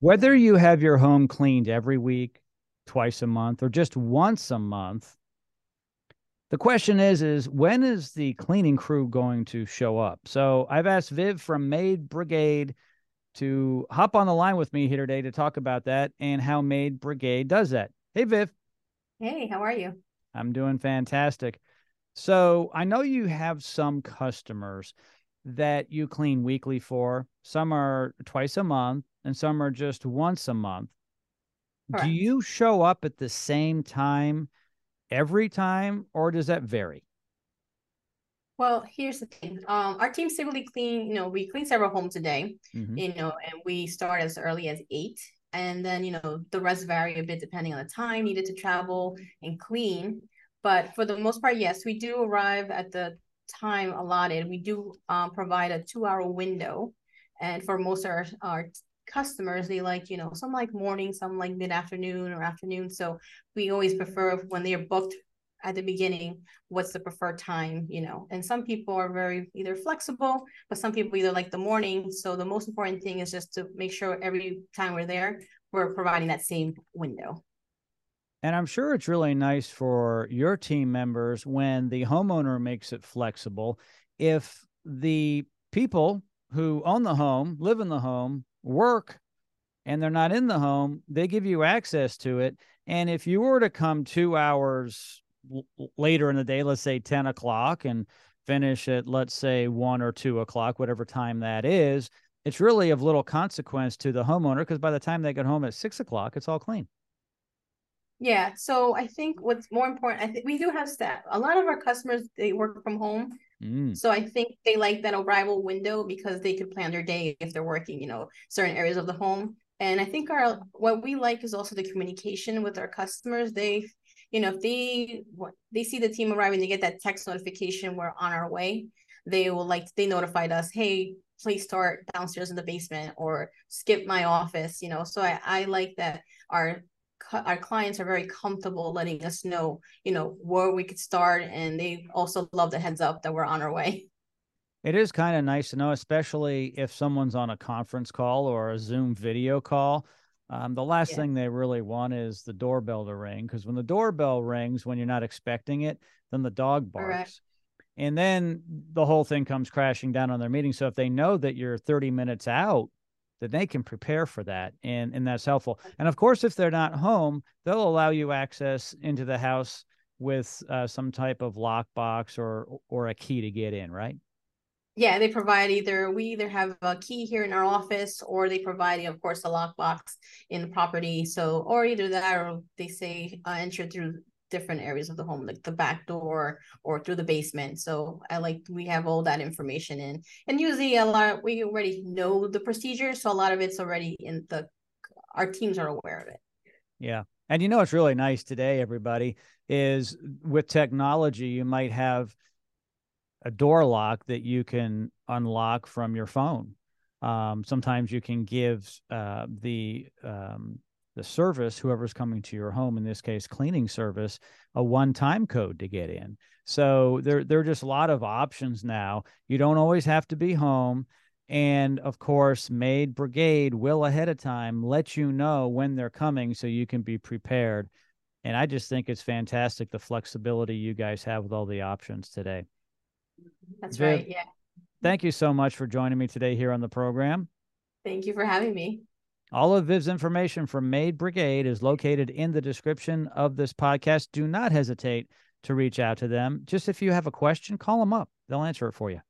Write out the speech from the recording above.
Whether you have your home cleaned every week, twice a month, or just once a month, the question is when is the cleaning crew going to show up? So I've asked Viv from Maid Brigade to hop on the line with me here today to talk about that and how Maid Brigade does that. Hey, Viv. Hey, how are you? I'm doing fantastic. So I know you have some customers that you clean weekly for. Some are twice a month and some are just once a month. Correct. Do you show up at the same time every time, or does that vary? Well, here's the thing. Our teams typically clean, we clean several homes a day, and we start as early as 8. And then, the rest vary a bit depending on the time needed to travel and clean. But for the most part, yes, we do arrive at the time allotted. We do provide a 2-hour window. And for most of our customers, they like, some like morning, some like mid-afternoon or afternoon. So we always prefer when they are booked at the beginning, what's the preferred time, and some people are very either flexible, but some people either like the morning. So the most important thing is just to make sure every time we're there, we're providing that same window. And I'm sure it's really nice for your team members when the homeowner makes it flexible. If the people who own the home, live in the home, work, and they're not in the home, they give you access to it. And if you were to come 2 hours later in the day, let's say 10 o'clock, and finish at, let's say, 1 or 2 o'clock, whatever time that is, it's really of little consequence to the homeowner because by the time they get home at 6 o'clock, it's all clean. Yeah. So I think what's more important, we do have staff. A lot of our customers, they work from home. So I think they like that arrival window because they could plan their day if they're working, certain areas of the home. And I think what we like is also the communication with our customers. If they see the team arriving, they get that text notification, we're on our way. They notified us, hey, please start downstairs in the basement or skip my office, So I like that our clients are very comfortable letting us know, where we could start. And they also love the heads up that we're on our way. It is kind of nice to know, especially if someone's on a conference call or a Zoom video call. The last thing they really want is the doorbell to ring, because when the doorbell rings, when you're not expecting it, then the dog barks. Correct. And then the whole thing comes crashing down on their meeting. So if they know that you're 30 minutes out, then they can prepare for that. And that's helpful. And of course, if they're not home, they'll allow you access into the house with some type of lockbox or a key to get in, right? Yeah, they provide we either have a key here in our office, or they provide, of course, a lockbox in the property. So, or either that, or they say enter through different areas of the home, like the back door or through the basement. So we have all that information in, and usually we already know the procedure. So a lot of it's already in our teams are aware of it. Yeah. And it's really nice today, everybody, is with technology, you might have a door lock that you can unlock from your phone. Sometimes you can give the service, whoever's coming to your home, in this case, cleaning service, a one-time code to get in. So there are just a lot of options now. You don't always have to be home. And of course, Maid Brigade will ahead of time let you know when they're coming so you can be prepared. And I just think it's fantastic, the flexibility you guys have with all the options today. That's Viv, right. Yeah. Thank you so much for joining me today here on the program. Thank you for having me. All of Viv's information from Maid Brigade is located in the description of this podcast. Do not hesitate to reach out to them. Just if you have a question, call them up. They'll answer it for you.